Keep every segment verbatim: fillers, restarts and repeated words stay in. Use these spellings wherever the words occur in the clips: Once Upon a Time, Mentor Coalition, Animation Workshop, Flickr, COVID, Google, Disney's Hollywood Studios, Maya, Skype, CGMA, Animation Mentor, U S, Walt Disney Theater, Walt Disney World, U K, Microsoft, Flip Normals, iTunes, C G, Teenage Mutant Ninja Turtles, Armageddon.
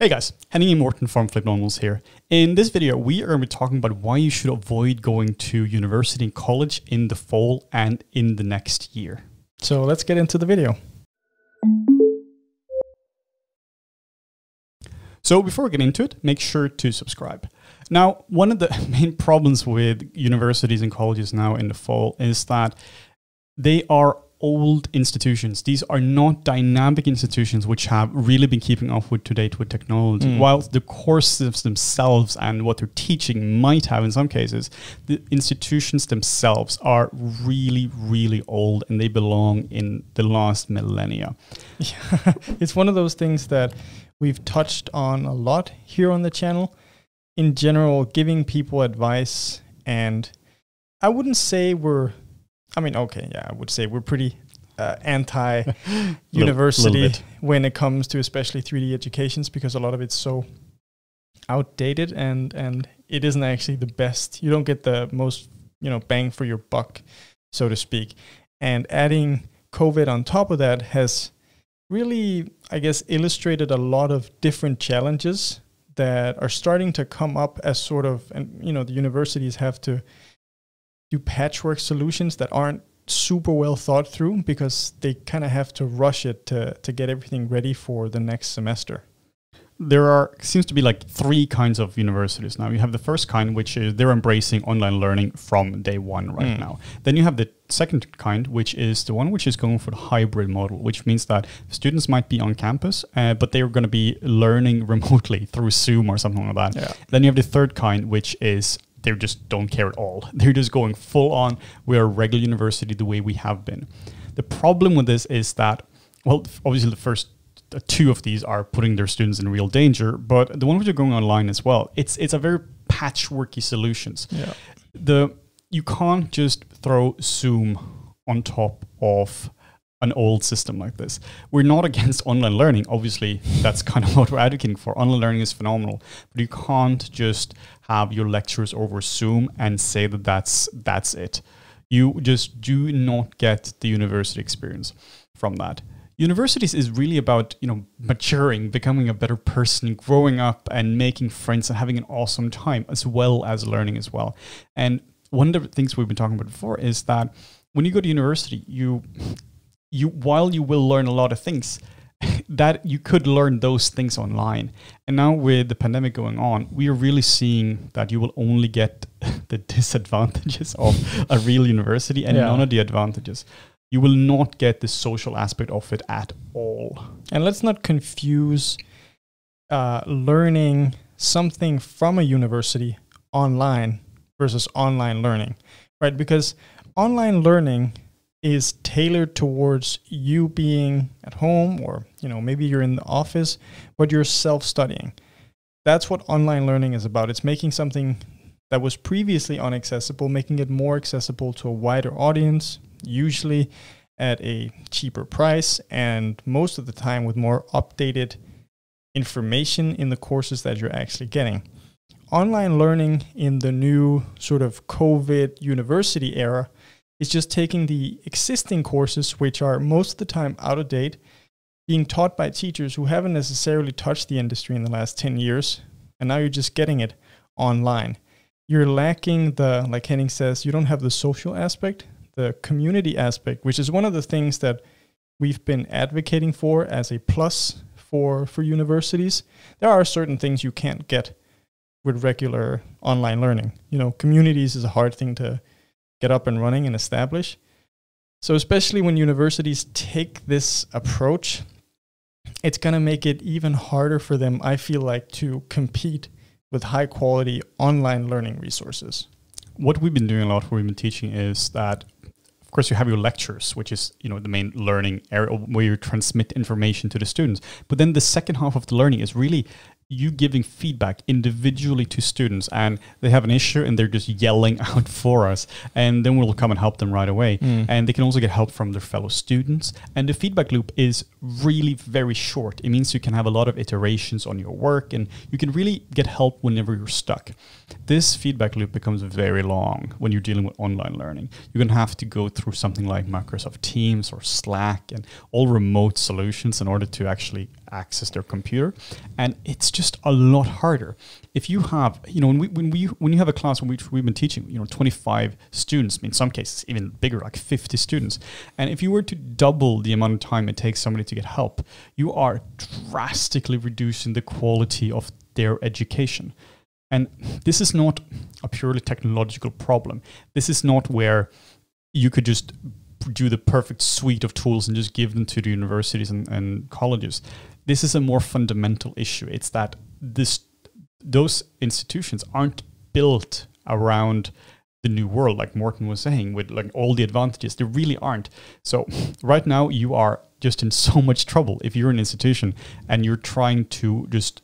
Hey guys, Henning and Morten from Flip Normals here. In this video, we are going to be talking about why you should avoid going to university and college in the fall and in the next year. So let's get into the video. So before we get into it, make sure to subscribe. Now, one of the main problems with universities and colleges now in the fall is that they are old institutions. These are not dynamic institutions which have really been keeping up with today with technology. Mm. While the courses themselves and what they're teaching might have in some cases, the institutions themselves are really, really old and they belong in the last millennia. Yeah. It's one of those things that we've touched on a lot here on the channel. In general, giving people advice, and I wouldn't say we're I mean, okay, yeah, I would say we're pretty uh, anti-university when it comes to especially three D educations, because a lot of it's so outdated and and it isn't actually the best. You don't get the most, you know, bang for your buck, so to speak. And adding COVID on top of that has really, I guess, illustrated a lot of different challenges that are starting to come up as sort of, and you know, the universities have to do patchwork solutions that aren't super well thought through because they kind of have to rush it to, to get everything ready for the next semester. There are seems to be like three kinds of universities now. You have the first kind, which is they're embracing online learning from day one right mm. now. Then you have the second kind, which is the one which is going for the hybrid model, which means that students might be on campus, uh, but they're going to be learning remotely through Zoom or something like that. Yeah. Then you have the third kind, which is they just don't care at all. They're just going full on. We're a regular university the way we have been. The problem with this is that, well, obviously the first two of these are putting their students in real danger, but the one which are going online as well, it's it's a very patchworky solutions. Yeah. The, you can't just throw Zoom on top of an old system like this. We're not against online learning. Obviously, that's kind of what we're advocating for. Online learning is phenomenal, but you can't just have your lectures over Zoom and say that that's, that's it. You just do not get the university experience from that. Universities is really about, you know, maturing, becoming a better person, growing up and making friends and having an awesome time, as well as learning as well. And one of the things we've been talking about before is that when you go to university, you... You, while you will learn a lot of things, that you could learn those things online. And now with the pandemic going on, we are really seeing that you will only get the disadvantages of a real university and yeah. none of the advantages. You will not get the social aspect of it at all. And let's not confuse uh, learning something from a university online versus online learning, right? Because online learning is tailored towards you being at home, or you know, maybe you're in the office, but you're self-studying. That's what online learning is about. It's making something that was previously inaccessible, making it more accessible to a wider audience, usually at a cheaper price, and most of the time with more updated information in the courses that you're actually getting. Online learning in the new sort of COVID university era, it's just taking the existing courses, which are most of the time out of date, being taught by teachers who haven't necessarily touched the industry in the last ten years, and now you're just getting it online. You're lacking the, like Henning says, you don't have the social aspect, the community aspect, which is one of the things that we've been advocating for as a plus for, for universities. There are certain things you can't get with regular online learning. You know, communities is a hard thing to get up and running and establish. So especially when universities take this approach, it's going to make it even harder for them, I feel like, to compete with high quality online learning resources. What we've been doing a lot, what we've been teaching is that, of course, you have your lectures, which is, you know, the main learning area where you transmit information to the students. But then the second half of the learning is really you giving feedback individually to students, and they have an issue and they're just yelling out for us, and then we'll come and help them right away. Mm. And they can also get help from their fellow students. And the feedback loop is really very short. It means you can have a lot of iterations on your work and you can really get help whenever you're stuck. This feedback loop becomes very long when you're dealing with online learning. You're going to have to go through something like Microsoft Teams or Slack and all remote solutions in order to actually access their computer, and it's just a lot harder. If you have, you know, when we when we when you have a class in which we've been teaching, you know, twenty-five students, in some cases even bigger, like fifty students, and if you were to double the amount of time it takes somebody to get help, you are drastically reducing the quality of their education. And this is not a purely technological problem. This is not where you could just do the perfect suite of tools and just give them to the universities and, and colleges. This is a more fundamental issue. It's that this those institutions aren't built around the new world, like Morten was saying, with like all the advantages. They really aren't. So right now you are just in so much trouble if you're an institution and you're trying to just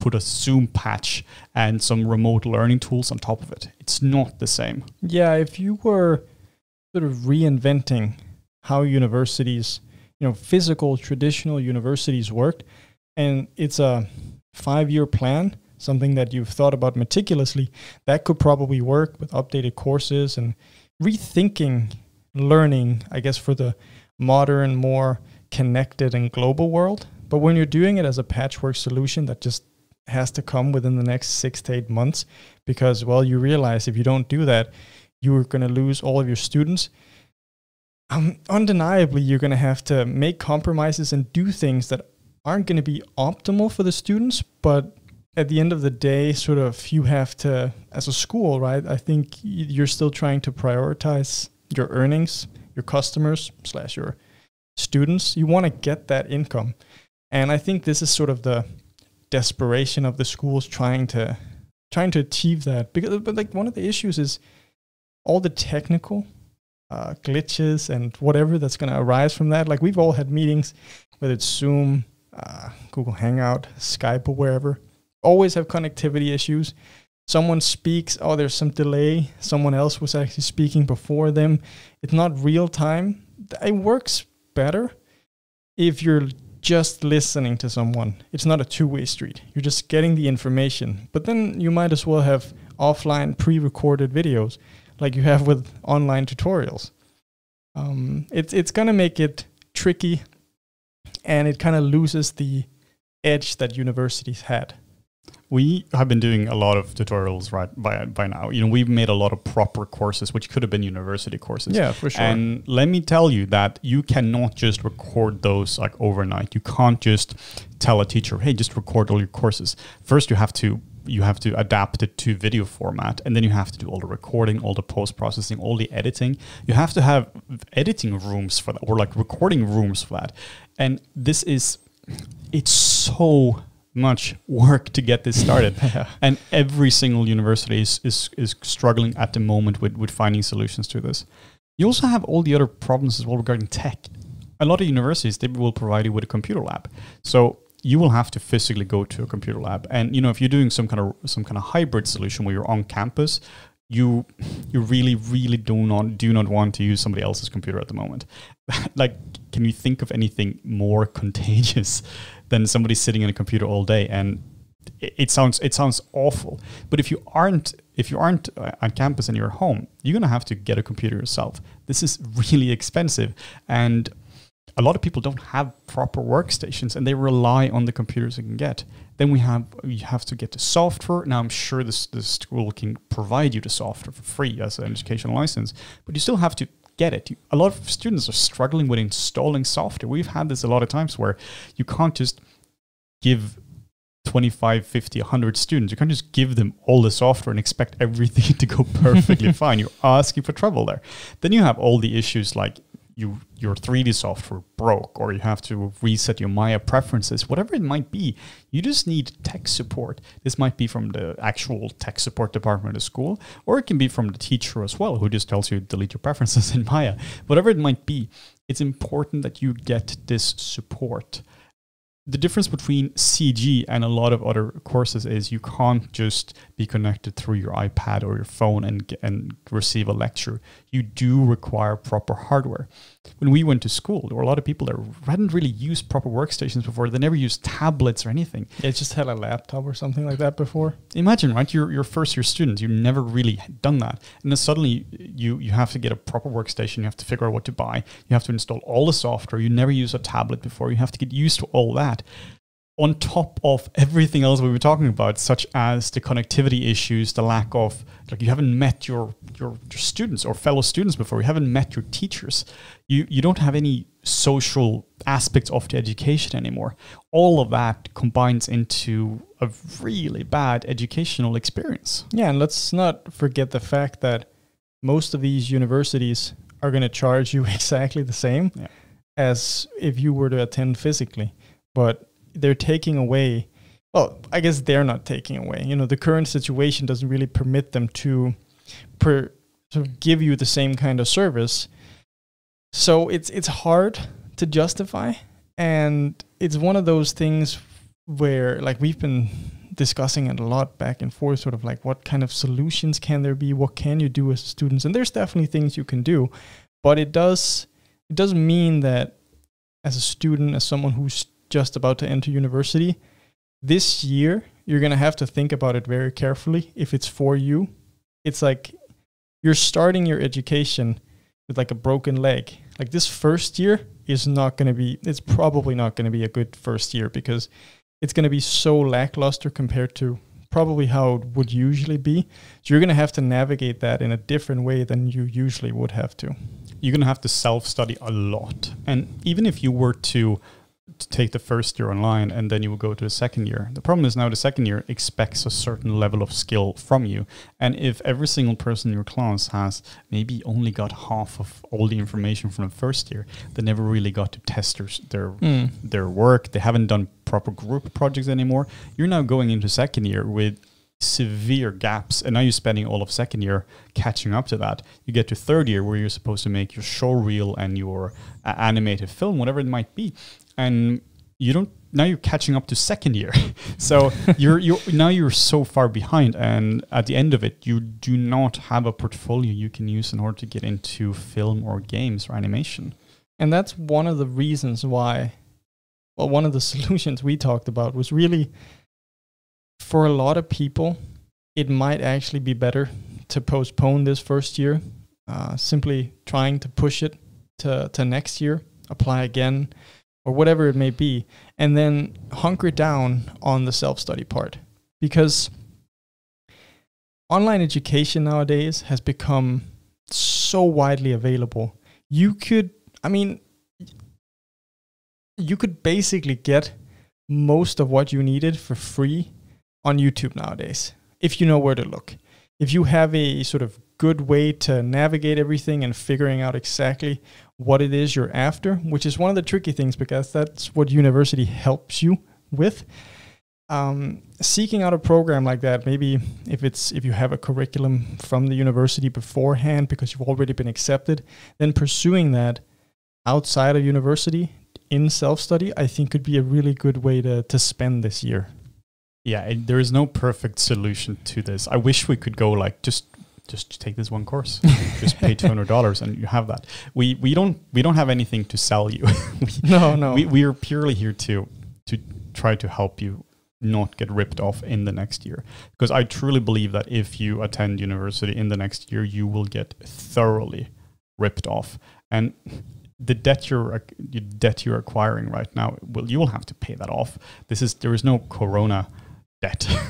put a Zoom patch and some remote learning tools on top of it. It's not the same. Yeah, if you were sort of reinventing how universities, you know, physical traditional universities worked, and it's a five-year plan, something that you've thought about meticulously, that could probably work with updated courses and rethinking learning, I guess, for the modern, more connected and global world. But when you're doing it as a patchwork solution that just has to come within the next six to eight months because, well, you realize if you don't do that, you're going to lose all of your students. Um, undeniably, you're going to have to make compromises and do things that aren't going to be optimal for the students. But at the end of the day, sort of you have to, as a school, right, I think you're still trying to prioritize your earnings, your customers slash your students. You want to get that income. And I think this is sort of the desperation of the schools trying to trying to achieve that, because but like one of the issues is all the technical uh, glitches and whatever that's going to arise from that. Like we've all had meetings, whether it's Zoom, uh, Google Hangout, Skype, or wherever, always have connectivity issues. Someone speaks, oh, there's some delay. Someone else was actually speaking before them. It's not real time. It works better if you're just listening to someone. It's not a two-way street. You're just getting the information. But then you might as well have offline pre-recorded videos like you have with online tutorials. Um, it's it's going to make it tricky, and it kind of loses the edge that universities had. We have been doing a lot of tutorials right by, by now. You know, we've made a lot of proper courses, which could have been university courses. Yeah, for sure. And let me tell you that you cannot just record those like overnight. You can't just tell a teacher, hey, just record all your courses. First, you have to you have to adapt it to video format, and then you have to do all the recording, all the post-processing, all the editing. You have to have editing rooms for that, or like recording rooms for that. And this is, it's so much work to get this started. Yeah. And every single university is, is, is struggling at the moment with, with finding solutions to this. You also have all the other problems as well regarding tech. A lot of universities, they will provide you with a computer lab. So you will have to physically go to a computer lab. And you know, if you're doing some kind of, some kind of hybrid solution where you're on campus, you, you really, really do not, do not want to use somebody else's computer at the moment. Like, can you think of anything more contagious than somebody sitting in a computer all day? And it, it sounds it sounds awful. But if you aren't if you aren't uh, on campus and you're at home, you're gonna have to get a computer yourself. This is really expensive, and a lot of people don't have proper workstations, and they rely on the computers they can get. Then we have you have to get the software. Now I'm sure this the school can provide you the software for free as an educational license, but you still have to get it. You, a lot of students are struggling with installing software. We've had this a lot of times where you can't just give twenty-five, fifty, a hundred students. You can't just give them all the software and expect everything to go perfectly fine. You're asking for trouble there. Then you have all the issues like you your three D software broke, or you have to reset your Maya preferences, whatever it might be. You just need tech support. This might be from the actual tech support department of the school, or it can be from the teacher as well, who just tells you delete your preferences in Maya. Whatever it might be, it's important that you get this support. The difference between C G and a lot of other courses is you can't just be connected through your iPad or your phone and, and receive a lecture. You do require proper hardware. When we went to school, there were a lot of people that hadn't really used proper workstations before. They never used tablets or anything. They just had a laptop or something like that before. Imagine, right? You're, you're first-year students. You've never really done that. And then suddenly you, you have to get a proper workstation. You have to figure out what to buy. You have to install all the software. You never used a tablet before. You have to get used to all that. on top of everything else we were talking about, such as the connectivity issues, the lack of, like, you haven't met your, your, your students or fellow students before, you haven't met your teachers, you, you don't have any social aspects of the education anymore. All of that combines into a really bad educational experience. Yeah, and let's not forget the fact that most of these universities are going to charge you exactly the same yeah. as if you were to attend physically, but they're taking away, well, I guess they're not taking away, you know, the current situation doesn't really permit them to, per, to give you the same kind of service. So it's, it's hard to justify. And it's one of those things where, like, we've been discussing it a lot back and forth, sort of like, what kind of solutions can there be? What can you do as students? And there's definitely things you can do, but it does, it does mean that as a student, as someone who's just about to enter university, this year you're going to have to think about it very carefully if it's for you. It's like you're starting your education with like a broken leg. Like, this first year is not going to be, it's probably not going to be a good first year, because it's going to be so lackluster compared to probably how it would usually be. So you're going to have to navigate that in a different way than you usually would have to. You're going to have to self-study a lot. And even if you were to to take the first year online and then you will go to the second year. The problem is now the second year expects a certain level of skill from you. And if every single person in your class has maybe only got half of all the information from the first year, they never really got to test their, their, mm. their work. They haven't done proper group projects anymore. You're now going into second year with severe gaps, and now you're spending all of second year catching up to that. You get to third year where you're supposed to make your show reel and your uh, animated film, whatever it might be, and you don't, now you're catching up to second year. So you're you now you're so far behind, and at the end of it you do not have a portfolio you can use in order to get into film or games or animation. And that's one of the reasons why, well, one of the solutions we talked about was really, for a lot of people, it might actually be better to postpone this first year, uh, simply trying to push it to, to next year, apply again, or whatever it may be, and then hunker down on the self-study part. Because online education nowadays has become so widely available. You could, I mean, you could basically get most of what you needed for free on YouTube nowadays, if you know where to look. If you have a sort of good way to navigate everything and figuring out exactly what it is you're after, which is one of the tricky things, because that's what university helps you with. Um, seeking out a program like that, maybe if it's if you have a curriculum from the university beforehand because you've already been accepted, then pursuing that outside of university in self-study, I think could be a really good way to, to spend this year. Yeah, there is no perfect solution to this. I wish we could go like, just just take this one course, just pay two hundred dollars, and you have that. We we don't we don't have anything to sell you. we, no, no. We we are purely here to to try to help you not get ripped off in the next year. Because I truly believe that if you attend university in the next year, you will get thoroughly ripped off, and the debt you're the debt you're acquiring right now, well, you will have to pay that off. This is there is no corona.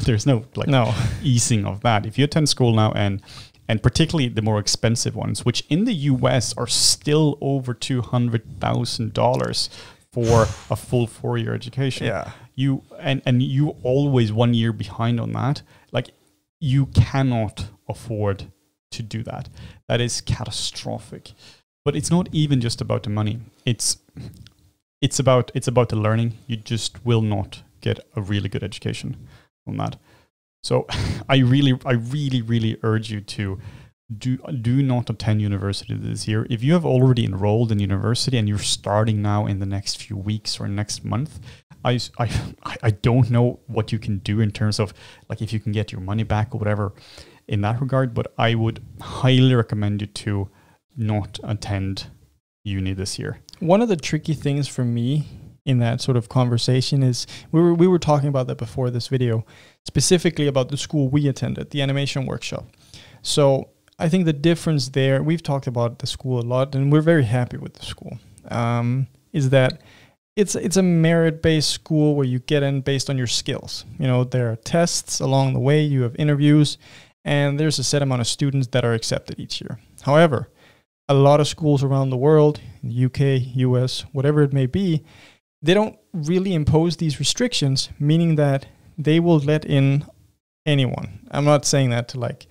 There's no like no. easing of that. If you attend school now, and and particularly the more expensive ones, which in the U S are still over two hundred thousand dollars for a full four year education. Yeah. You and, and you always one year behind on that, like you cannot afford to do that. That is catastrophic. But it's not even just about the money. It's it's about it's about the learning. You just will not get a really good education on that. So I really, I really, really urge you to do, do not attend university this year. If you have already enrolled in university and you're starting now in the next few weeks or next month, I, I, I don't know what you can do in terms of like if you can get your money back or whatever in that regard, but I would highly recommend you to not attend uni this year. One of the tricky things for me in that sort of conversation is, we were, we were talking about that before this video, specifically about the school we attended, the Animation Workshop. So I think the difference there, we've talked about the school a lot and we're very happy with the school, um, is that it's it's a merit-based school where you get in based on your skills. You know, there are tests along the way, you have interviews, and there's a set amount of students that are accepted each year. However, a lot of schools around the world, U K, U S, whatever it may be, they don't really impose these restrictions, meaning that they will let in anyone. I'm not saying that to like,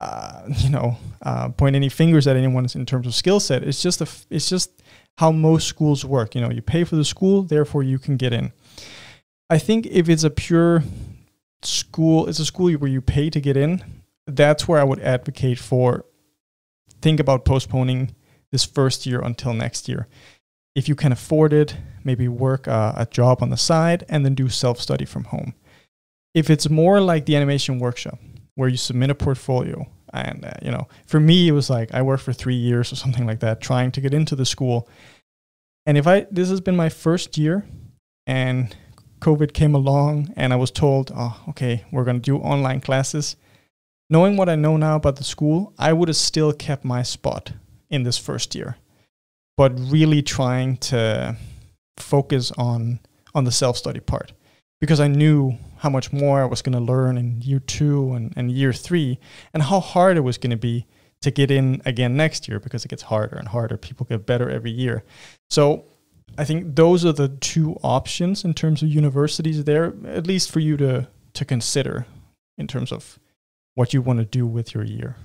uh, you know, uh, point any fingers at anyone in terms of skill set. It's just a, it's just how most schools work. You know, you pay for the school, therefore you can get in. I think if it's a pure school, it's a school where you pay to get in, that's where I would advocate for, think about postponing this first year until next year. If you can afford it, maybe work a, a job on the side and then do self-study from home. If it's more like the Animation Workshop, where you submit a portfolio, and uh, you know, for me, it was like I worked for three years or something like that, trying to get into the school. And if I, this has been my first year, and COVID came along, and I was told, oh, okay, we're going to do online classes. Knowing what I know now about the school, I would have still kept my spot in this first year, but really trying to focus on on the self-study part, because I knew how much more I was going to learn in year two and, and year three, and how hard it was going to be to get in again next year, because it gets harder and harder. People get better every year. So I think those are the two options in terms of universities there, at least for you to, to consider in terms of what you want to do with your year.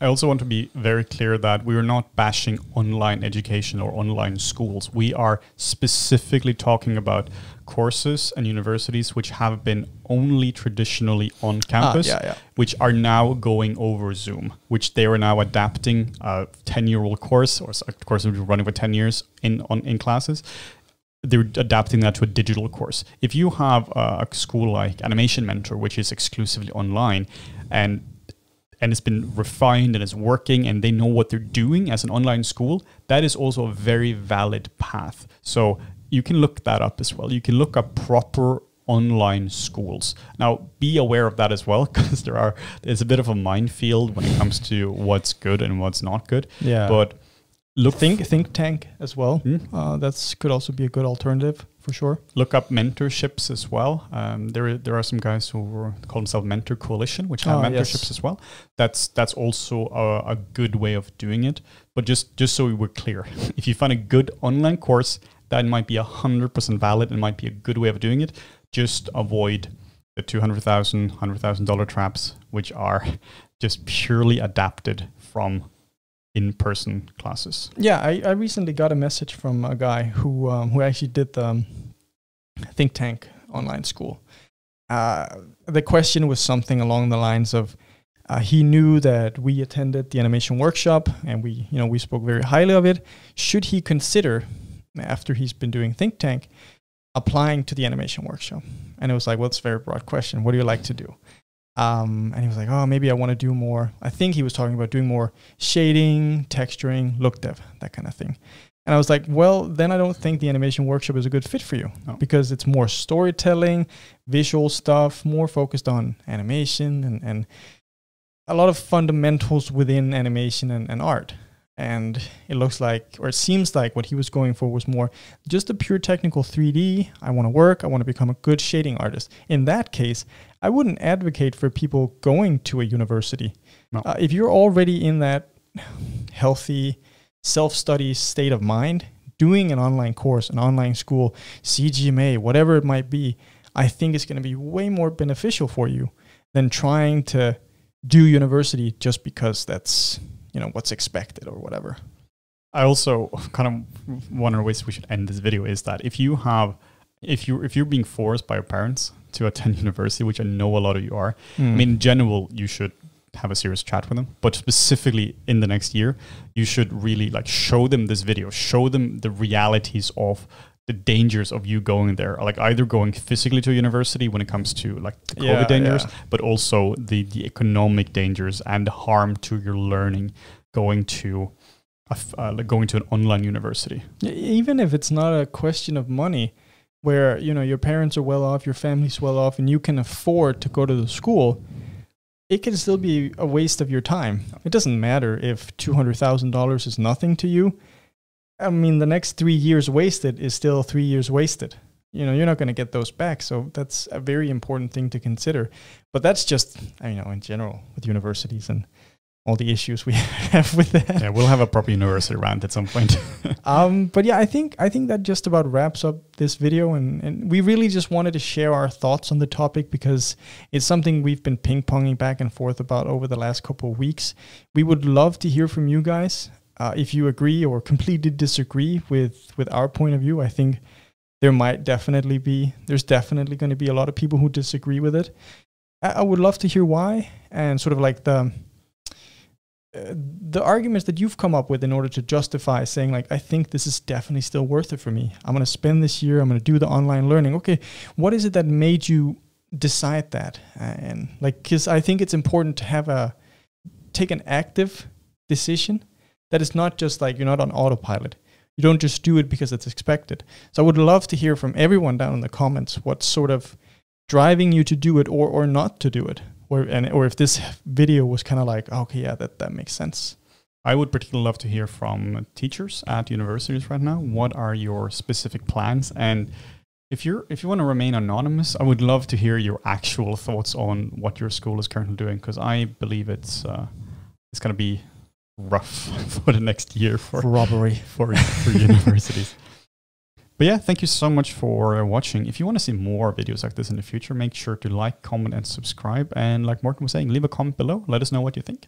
I also want to be very clear that we are not bashing online education or online schools. We are specifically talking about courses and universities which have been only traditionally on campus, ah, yeah, yeah. which are now going over Zoom, which they are now adapting a ten-year-old course, or a course that we're running for ten years in, on, in classes. They're adapting that to a digital course. If you have a school like Animation Mentor, which is exclusively online, and and it's been refined and it's working and they know what they're doing as an online school, that is also a very valid path. So you can look that up as well. You can look up proper online schools. Now, be aware of that as well, because there are, there's a bit of a minefield when it comes to what's good and what's not good. Yeah. But look, think think tank as well. Mm-hmm. Uh, that's could also be a good alternative for sure. Look up mentorships as well. Um, there there are some guys who call themselves Mentor Coalition, which have oh, mentorships yes. as well. That's that's also a, a good way of doing it. But just just so we were clear, if you find a good online course that might be a hundred percent valid and might be a good way of doing it, just avoid the two hundred thousand, hundred thousand dollar traps, which are just purely adapted from in-person classes. Yeah, I, I recently got a message from a guy who um, who actually did the um, think tank online school. Uh, the question was something along the lines of, uh, he knew that we attended the Animation Workshop and we, you know, we spoke very highly of it. Should he consider, after he's been doing think tank, applying to the Animation Workshop? And it was like, well, it's a very broad question. What do you like to do? Um, and he was like, oh, maybe I want to do more. I think he was talking about doing more shading, texturing, look dev, that kind of thing. And I was like, well, then I don't think the Animation Workshop is a good fit for you, no. because it's more storytelling, visual stuff, more focused on animation and, and a lot of fundamentals within animation and, and art. And it looks like, or it seems like what he was going for was more just a pure technical three D. I want to work. I want to become a good shading artist. In that case, I wouldn't advocate for people going to a university. No. Uh, if you're already in that healthy self-study state of mind, doing an online course, an online school, C G M A, whatever it might be, I think it's going to be way more beneficial for you than trying to do university just because that's, you know, what's expected or whatever. I also kind of, one of the ways we should end this video is that if you have, if you if you're being forced by your parents to attend university, which I know a lot of you are, mm. I mean, in general, you should have a serious chat with them, but specifically in the next year, you should really like show them this video, show them the realities of the dangers of you going there, like either going physically to university when it comes to like the COVID yeah, dangers, yeah. but also the, the economic dangers and the harm to your learning going to a, uh, going to an online university. Even if it's not a question of money, where, you know, your parents are well off, your family's well off, and you can afford to go to the school, it can still be a waste of your time. It doesn't matter if two hundred thousand dollars is nothing to you. I mean, the next three years wasted is still three years wasted. You know, you're not going to get those back. So that's a very important thing to consider. But that's just, you know, in general with universities and all the issues we have with that. Yeah, we'll have a proper university rant at some point. um, but yeah, I think I think that just about wraps up this video. And, and we really just wanted to share our thoughts on the topic because it's something we've been ping-ponging back and forth about over the last couple of weeks. We would love to hear from you guys uh, if you agree or completely disagree with, with our point of view. I think there might definitely be, there's definitely going to be a lot of people who disagree with it. I, I would love to hear why and sort of like the... Uh, the arguments that you've come up with in order to justify saying like, I think this is definitely still worth it for me. I'm going to spend this year. I'm going to do the online learning. Okay. What is it that made you decide that? And like, cause I think it's important to have a, take an active decision that is not just like, you're not on autopilot. You don't just do it because it's expected. So I would love to hear from everyone down in the comments, what's sort of driving you to do it or, or not to do it. Or, and, or if this video was kind of like, okay, yeah, that, that makes sense. I would particularly love to hear from teachers at universities right now. What are your specific plans? And if you're if you want to remain anonymous, I would love to hear your actual thoughts on what your school is currently doing, because I believe it's uh, it's going to be rough for the next year for robbery for, for universities. But yeah, thank you so much for watching. If you want to see more videos like this in the future, make sure to like, comment, and subscribe. And like Morten was saying, leave a comment below. Let us know what you think.